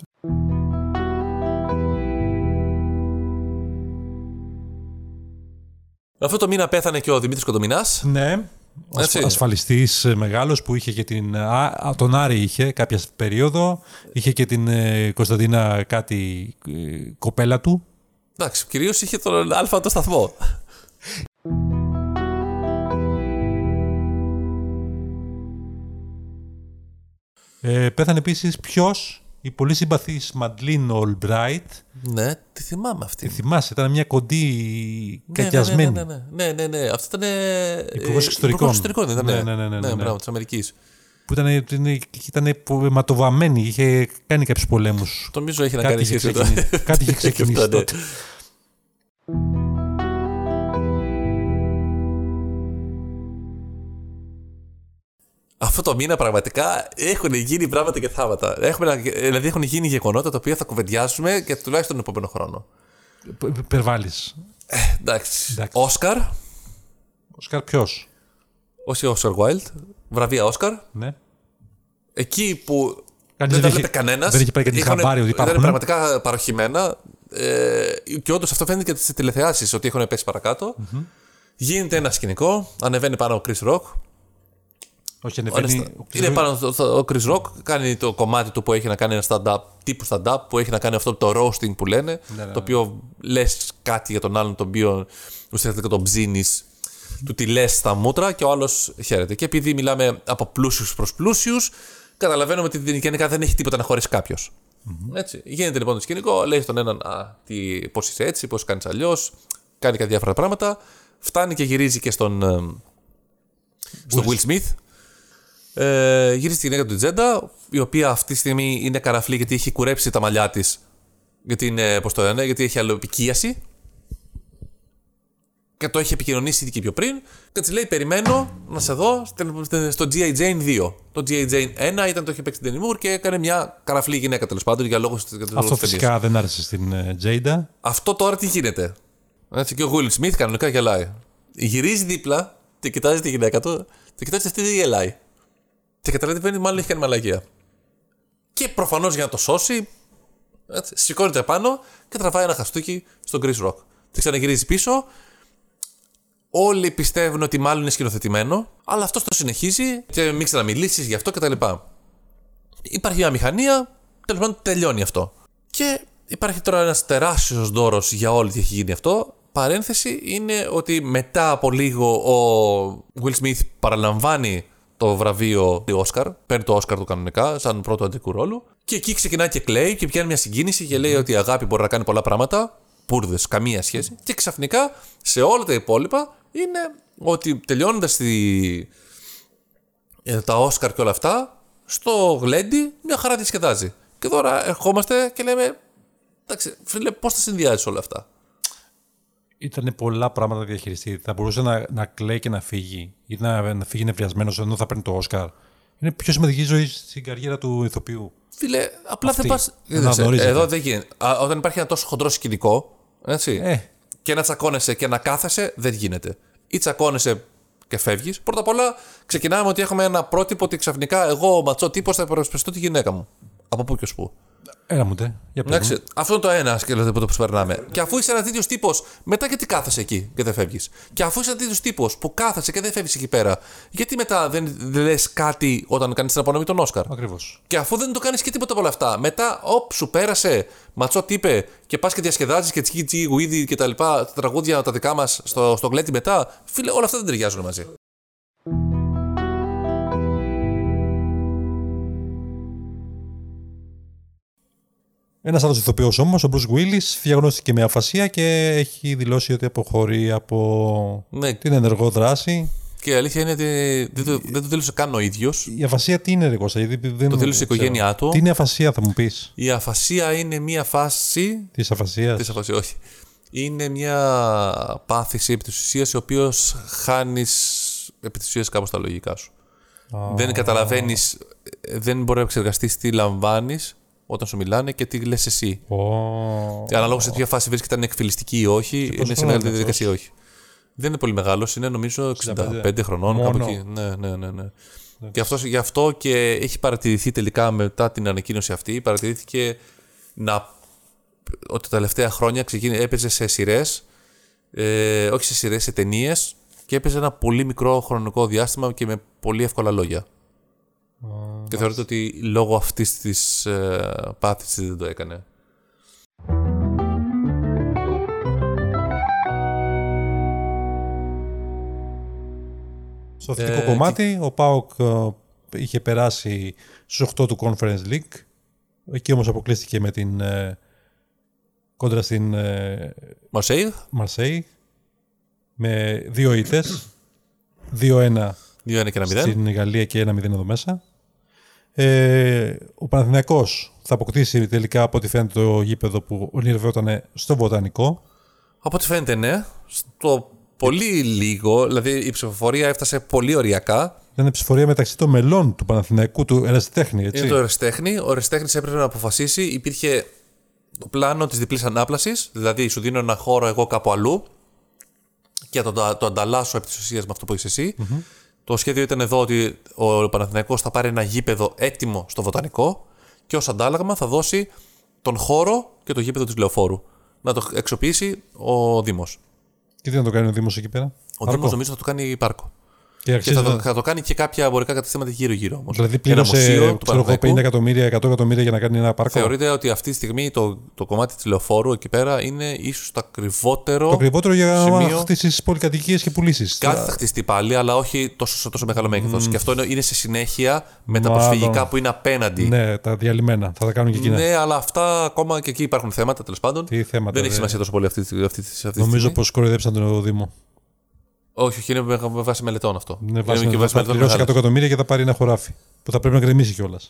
Αυτό το μήνα πέθανε και ο Δημήτρης Κοντομινάς. Ναι. Έτσι. Ασφαλιστής μεγάλος που είχε και την. Α, τον Άρη είχε κάποια περίοδο. Είχε και την ε, Κωνσταντίνα κάτι ε, κοπέλα του. Εντάξει. Κυρίως είχε τον Α το σταθμό. Ε, πέθανε επίσης ποιος, η πολύ συμπαθής Μαντλίν Ολμπράιτ. Ναι, τη θυμάμαι αυτή. Τη θυμάσαι, ήταν μια κοντή ναι, κακιασμένη. Ναι, ναι, ναι. ναι, ναι, ναι. Αυτή ήταν. Υπουργός Εξωτερικών. Εξωτερικών ήταν. Ναι, ναι, ναι. ναι, ναι, ναι, ναι. Μπράβο, της Αμερικής. Που ήταν, ήταν ματοβαμμένη, είχε κάνει κάποιους πολέμους. Το νομίζω έχει να κάνει σχέση με αυτό. Κάτι είχε ξεκινήσει τότε. Αυτό το μήνα πραγματικά έχουν γίνει πράγματα και θάματα. Έχουμε, δηλαδή έχουν γίνει γεγονότα τα οποία θα κουβεντιάσουμε και τουλάχιστον τον επόμενο χρόνο. Περβάλλεις. Ε, εντάξει. Όσκαρ. Όσκαρ ποιος? Όσοι Όσκαρ Γουάιλντ. Βραβεία Όσκαρ. Ναι. Εκεί που κανείς δεν τα βλέπει κανένας. Δεν είχε πάει κανείς χαμπάρι ότι υπάρχουν. Ήταν πραγματικά παροχημένα. Ε, και όντως αυτό φαίνεται και στις τηλεθεάσεις ότι έχουν πέσει παρακάτω. Mm-hmm. Γίνεται ένα σκηνικό. Ανεβαίνει πάνω ο Chris Rock. Όχι, ανεβαίνει... Είναι πάνω ο Chris Rock, κάνει το κομμάτι του που έχει να κάνει ένα stand-up, τύπου stand-up, που έχει να κάνει αυτό το roasting που λένε, ναι, ναι. το οποίο λες κάτι για τον άλλον, τον οποίο ουσιαστικά τον ψήνεις, του τη λες στα μούτρα και ο άλλος χαίρεται. Και επειδή μιλάμε από πλούσιους προς πλούσιους, καταλαβαίνουμε ότι γενικά δεν έχει τίποτα να χωρίσει κάποιος. Mm-hmm. Έτσι. Γίνεται λοιπόν το σκηνικό, λέει στον έναν πώς είσαι έτσι, πώς κάνεις αλλιώς, κάνει κάτι διάφορα πράγματα, φτάνει και γυρίζει και στον, στον Will Smith. Ε, γύρισε τη γυναίκα του Τζέντα, η οποία αυτή τη στιγμή είναι καραφλή γιατί έχει κουρέψει τα μαλλιά της. Γιατί είναι, πώς το λένε, γιατί έχει αλλοεπικίαση. Και το έχει επικοινωνήσει ήδη και πιο πριν. Και της λέει: περιμένω να σε δω στο τζι άι. Jane δύο. Το τζι άι. Jane ένα ήταν το είχε παίξει την Demi Moore και έκανε μια καραφλή γυναίκα τέλος πάντων για λόγους της. Αυτό φυσικά δεν άρεσε στην Jada. Αυτό τώρα τι γίνεται. Έτσι και ο Will Smith κανονικά γελάει. Γυρίζει δίπλα, τη κοιτάζει τη γυναίκα του, τη κοιτάζει αυτή τη γελάει. Και καταλαβαίνει μάλλον έχει κάνει μαλακία. Και προφανώς για να το σώσει, έτσι, σηκώνεται πάνω και τραβάει ένα χαστούκι στον Chris Rock. Τη ξαναγυρίζει πίσω. Όλοι πιστεύουν ότι μάλλον είναι σκηνοθετημένο, αλλά αυτός το συνεχίζει και μην ξαναμιλήσεις γι' αυτό κτλ. Υπάρχει μια μηχανία, τέλος πάντων τελειώνει αυτό. Και υπάρχει τώρα ένας τεράστιος δώρος για όλη τι έχει γίνει αυτό. Παρένθεση είναι ότι μετά από λίγο ο Will Smith παραλαμβάνει το βραβείο του Oscar, παίρνει το Oscar του κανονικά, σαν πρώτο αντρικού ρόλου. Και εκεί ξεκινάει και κλαίει και πιάνει μια συγκίνηση και λέει ότι η αγάπη μπορεί να κάνει πολλά πράγματα. Πούρδες, καμία σχέση. Και ξαφνικά σε όλα τα υπόλοιπα είναι ότι τελειώνοντας τη... τα Όσκαρ και όλα αυτά, στο γλέντι μια χαρά τη σκεδάζει. Και τώρα ερχόμαστε και λέμε, εντάξει, φίλε, πώς θα συνδυάζεις όλα αυτά. Ήτανε πολλά πράγματα να διαχειριστεί. Θα μπορούσε να, να κλαίει και να φύγει, ή να, να φύγει νευριασμένος ενώ θα παίρνει το Όσκαρ. Είναι πιο σημαντική ζωή στην καριέρα του ηθοποιού. Φίλε, απλά αυτή. Θα πας. Εδώ δεν γίνεται. Α, όταν υπάρχει ένα τόσο χοντρό σκηνικό, έτσι, ε. και να τσακώνεσαι και να κάθεσαι, δεν γίνεται. Ή τσακώνεσαι και φεύγεις. Πρώτα απ' όλα, ξεκινάμε ότι έχουμε ένα πρότυπο ότι ξαφνικά εγώ, ο ματσό τύπος, θα υπερασπιστώ τη γυναίκα μου. Από πού και ως πού. Ένα μου τε. Εντάξει, αυτό είναι το ένα σκέλος που περνάμε. Και αφού είσαι ένα τέτοιο τύπο, μετά γιατί κάθεσαι εκεί και δεν φεύγεις. Και αφού είσαι ένα τέτοιο τύπο που κάθεσαι και δεν φεύγεις εκεί πέρα, γιατί μετά δεν λες κάτι όταν κάνεις την απονομή των Όσκαρ. Ακριβώς. Και αφού δεν το κάνεις και τίποτα από όλα αυτά, μετά όψου πέρασε, ματσό τύπε και πας και διασκεδάζεις και τσικι τσικι γουίδι και τα λοιπά, τα τραγούδια τα δικά μας στο, στο γκλέτι μετά, φίλε, όλα αυτά δεν ταιριάζουν μαζί. Ένας άλλος ηθοποιός όμως, ο Bruce Willis, διαγνώστηκε με αφασία και έχει δηλώσει ότι αποχωρεί από ναι. την ενεργό δράση. Και η αλήθεια είναι ότι δεν το, δεν το δήλωσε καν ο ίδιος. Η αφασία τι είναι, ρε Κώστα? Το δήλωσε η οικογένειά του. Τι είναι αφασία, θα μου πεις? Η αφασία είναι μια φάση. Της αφασίας. Της αφασίας, όχι. Είναι μια πάθηση επί της ουσίας, η οποία χάνεις επί της ουσίας κάπως τα λογικά σου. Oh. Δεν καταλαβαίνεις, δεν μπορεί να εξεργαστείς τι λαμβάνεις όταν σου μιλάνε και τι λες εσύ. Oh. Αναλόγως σε ποια φάση βρίσκεται, αν είναι εκφυλιστική ή όχι, είναι σε μεγάλη διαδικασία ή όχι. Δεν είναι πολύ μεγάλος, είναι νομίζω εξήντα πέντε χρονών, μόνο. Κάπου εκεί. Ναι, ναι, ναι. ναι. Okay. Και αυτός, γι' αυτό και έχει παρατηρηθεί τελικά μετά την ανακοίνωση αυτή, παρατηρήθηκε να... ότι τα τελευταία χρόνια ξεκίνη... έπαιζε σε σειρές, ε, όχι σε σειρές, σε ταινίες και έπαιζε ένα πολύ μικρό χρονικό διάστημα και με πολύ εύκολα λόγια. Και θεωρείται ότι λόγω αυτής της ε, πάθησης δεν το έκανε. Στο θετικό ε, κομμάτι, και... ο ΠΑΟΚ ε, είχε περάσει στους οκτώ του Conference League. Εκεί όμως αποκλείστηκε με την ε, κόντρα στην ε, Marseille. Marseille με δύο ήττες, δύο ένα στην Γαλλία και ένα μηδέν εδώ μέσα. Ε, ο Παναθηναϊκός θα αποκτήσει τελικά από ό,τι φαίνεται το γήπεδο που ονειρευόταν στο Βοτανικό. Από ό,τι φαίνεται, ναι. Στο πολύ λίγο, δηλαδή η ψηφοφορία έφτασε πολύ οριακά. Ήταν ψηφοφορία μεταξύ των μελών του Παναθηναϊκού, του ερασιτέχνη, έτσι. Είναι το ερασιτέχνη. Ο ερασιτέχνης έπρεπε να αποφασίσει. Υπήρχε το πλάνο της διπλής ανάπλασης, δηλαδή σου δίνω ένα χώρο εγώ κάπου αλλού και το, το, το ανταλλάσσω επί της ουσίας με αυτό που είσαι εσύ. Mm-hmm. Το σχέδιο ήταν εδώ ότι ο Παναθηναϊκός θα πάρει ένα γήπεδο έτοιμο στο Βοτανικό και ως αντάλλαγμα θα δώσει τον χώρο και το γήπεδο της Λεωφόρου. Να το αξιοποιήσει ο Δήμος. Και τι να το κάνει ο Δήμος εκεί πέρα? Ο Δήμος νομίζω θα το κάνει πάρκο. Και, και θα, το, θα το κάνει και κάποια εμπορικά καταστήματα γύρω-γύρω όμως. Δηλαδή πλήρωσε πενήντα εκατομμύρια, εκατό εκατομμύρια για να κάνει ένα πάρκο. Θεωρείται ότι αυτή τη στιγμή το, το κομμάτι της Λεωφόρου εκεί πέρα είναι ίσως το ακριβότερο. Το ακριβότερο για σημείο... να χτίσεις πολυκατοικίες και πουλήσεις. Κάτι θα χτιστεί πάλι, αλλά όχι τόσο, τόσο μεγάλο μέγεθος. Mm. Και αυτό είναι, είναι σε συνέχεια με τα προσφυγικά που είναι απέναντι. Ναι, τα διαλυμένα. Θα τα κάνουν και εκείνα. Ναι, αλλά αυτά ακόμα και εκεί υπάρχουν θέματα τέλος πάντων. Τι θέματα, δεν δε... έχει σημασία τόσο πολύ αυτή τη στιγμή. Νομίζω πως κοροϊδέψαν τον Δήμο. Όχι, όχι, είναι με βάση μελετών αυτό. Ναι, βάση είναι βάση μελετών. Θα πληρώσει εκατό εκατομμύρια και θα πάρει ένα χωράφι. Που θα πρέπει να γκρεμίσει κιόλα.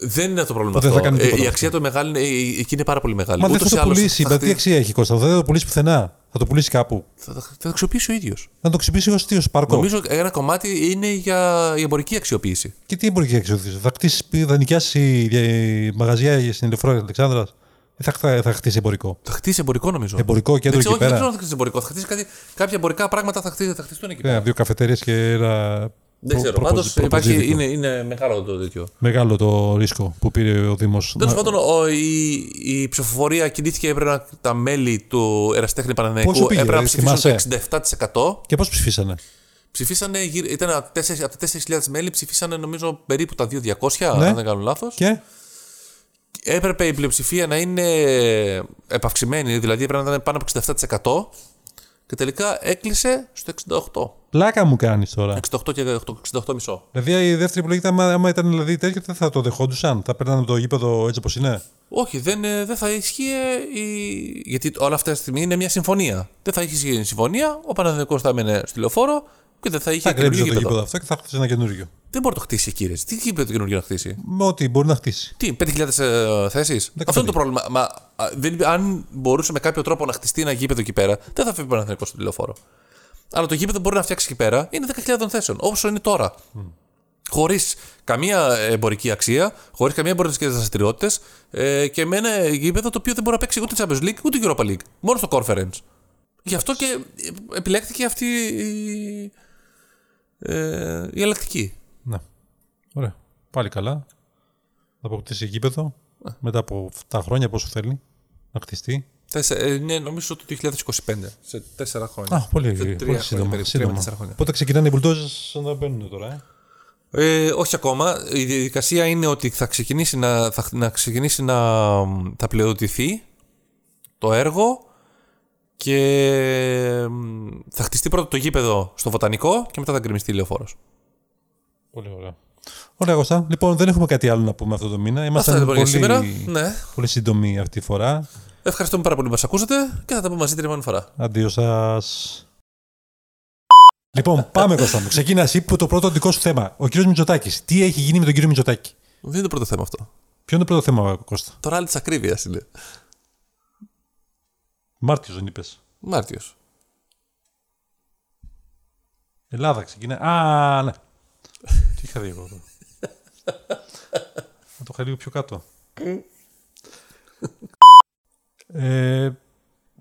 Δεν είναι το πρόβλημα αυτό. Θα ε, η αξία του μεγάλη είναι, εκεί είναι πάρα πολύ μεγάλη. Μα ούτως δεν θα το πουλήσει. Θα... Τι αξία έχει Κώστα, δεν θα το πουλήσει πουθενά. Θα το πουλήσει κάπου. Θα, θα, θα το αξιοποιήσει ο ίδιο. Να το αξιοποιήσει ω τι, ω πάρκο. Νομίζω ένα κομμάτι είναι για η εμπορική αξιοποίηση. Και τι εμπορική αξιοποίηση. Θα χτίσει, θα νοικιάσει μαγαζιά στην Ελευθερία Αλεξάνδρα. Θα, θα, θα χτίσει εμπορικό. Θα χτίσει εμπορικό, νομίζω. Εμπορικό κέντρο εκεί πέρα. Όχι, δεν ξέρω αν θα χτίσει εμπορικό. Θα χτίσει κάτι, κάποια εμπορικά πράγματα θα, χτίσει, θα χτιστούν εκεί πέρα. Yeah, δύο καφετέρειες και ένα. Δεν ξέρω. Πάντως είναι, είναι μεγάλο το τέτοιο. Μεγάλο το ρίσκο που πήρε ο Δήμος. Τέλος πάντων, η, η ψηφοφορία κινήθηκε. Έπρεπε να, τα μέλη του Εραστέχνη Παναθηναϊκού έπρεπε να ψηφίσουν το εξήντα επτά τοις εκατό. Και πώς ψηφίσανε. Ψηφίσανε, ήταν από τα τέσσερις χιλιάδες μέλη, ψηφίσανε νομίζω περίπου τα διακόσια, ναι. Αν δεν κάνω λάθος. Και... έπρεπε η πλειοψηφία να είναι επαυξημένη, δηλαδή έπρεπε να ήταν πάνω από εξήντα επτά τοις εκατό και τελικά έκλεισε στο εξήντα οκτώ τοις εκατό. Πλάκα μου κάνεις τώρα. εξήντα οκτώ και εξήντα οκτώ κόμμα πέντε. Δηλαδή η δεύτερη επιλογή ήταν, άμα ήταν δηλαδή τέτοια, δεν θα το δεχόντουσαν, θα παίρνανε το γήπεδο έτσι όπως είναι. Όχι, δεν, δεν θα ισχύει, γιατί όλα αυτά τη στιγμή είναι μια συμφωνία. Δεν θα είχε γίνει συμφωνία, ο Παναθηναϊκός θα έμενε στη Λεωφόρο και δεν θα είχε γίνει το γήπεδο αυτό και θα χτίσει ένα καινούργιο. Δεν μπορεί να το χτίσει, κύριε. Τι είπε το καινούργιο να χτίσει. Με ό,τι μπορεί να χτίσει. Τι, πέντε χιλιάδες ε, θέσεις. Αυτό είναι το πρόβλημα. Μα, α, δεν, αν μπορούσε με κάποιο τρόπο να χτιστεί ένα γήπεδο εκεί πέρα, δεν θα φύγει πάνω από τον τηλεφόρο. Αλλά το γήπεδο μπορεί να φτιάξει εκεί πέρα είναι δέκα χιλιάδες θέσεων, όπως είναι τώρα. Mm. Χωρίς καμία εμπορική αξία, χωρίς καμία εμπορική δραστηριότητες ε, και με ένα γήπεδο το οποίο δεν μπορεί να παίξει ούτε Champions League ούτε Europa League. Μόνο στο Conference. Γι' αυτό και επιλέχθηκε αυτή η, ε, η αλλακτική. Ναι. Ωραία. Πάλι καλά. Θα αποκτήσει γήπεδο yeah. μετά από τα χρόνια πόσο θέλει να χτιστεί. Τέσσε, είναι νομίζω το δύο χιλιάδες είκοσι πέντε, σε τέσσερα χρόνια. Α, πολύ, σε τρία πολύ σύντομα. Χρόνια, σύντομα. Χρόνια. Πότε ξεκινάνε οι μπουλντόζες να μπαίνουν τώρα, ε? ε? Όχι ακόμα. Η διαδικασία είναι ότι θα ξεκινήσει να, θα, να, ξεκινήσει να θα πληροδοτηθεί το έργο και θα χτιστεί πρώτα το γήπεδο στο Βοτανικό και μετά θα γκρεμιστεί η Λεωφόρος. Πολύ ωραία. Ωραία, Κώστα. Λοιπόν, δεν έχουμε κάτι άλλο να πούμε αυτό το μήνα. Είμαστε λοιπόν, πολύ, σήμερα. Ναι. Πολύ σύντομοι αυτή τη φορά. Ευχαριστούμε πάρα πολύ που μας ακούσατε και θα τα πούμε μαζί την επόμενη φορά. Αντίο σας. Λοιπόν, πάμε, Κώστα μου. Ξεκίνας, είπε το πρώτο δικό σου θέμα. Ο κύριος Μητσοτάκης. Τι έχει γίνει με τον κύριο Μητσοτάκη. Δεν είναι το πρώτο θέμα αυτό. Ποιο είναι το πρώτο θέμα, Κώστα. Το ράλι της ακρίβειας είναι. Μάρτιος δεν είπες. Μάρτιος. Ελλάδα ξεκινάει. Α, ναι. Τι είχα δει εγώ εδώ. Να το είχα λίγο πιο κάτω. ε,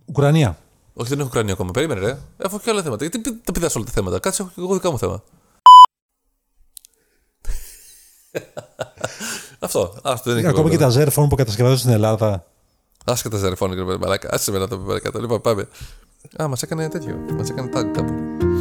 Ουκρανία. Όχι, δεν έχω Ουκρανία ακόμα. Περίμενε, ρε. Έχω και άλλα θέματα. Γιατί τα πηδάς όλα τα θέματα. Κάτσε, έχω και εγώ δικά μου θέμα. Αυτό. Αυτό δεν είναι ακόμα και τα ζερφών που κατασκευάζουν στην Ελλάδα. Άσχε τα ζερφών, κύριε Μαλάκα. Άσε με να τα πει παρακάτω. Λοιπόν, πάμε. Α, μας έκανε τέτοιο. Μας έκανε tag κάπου.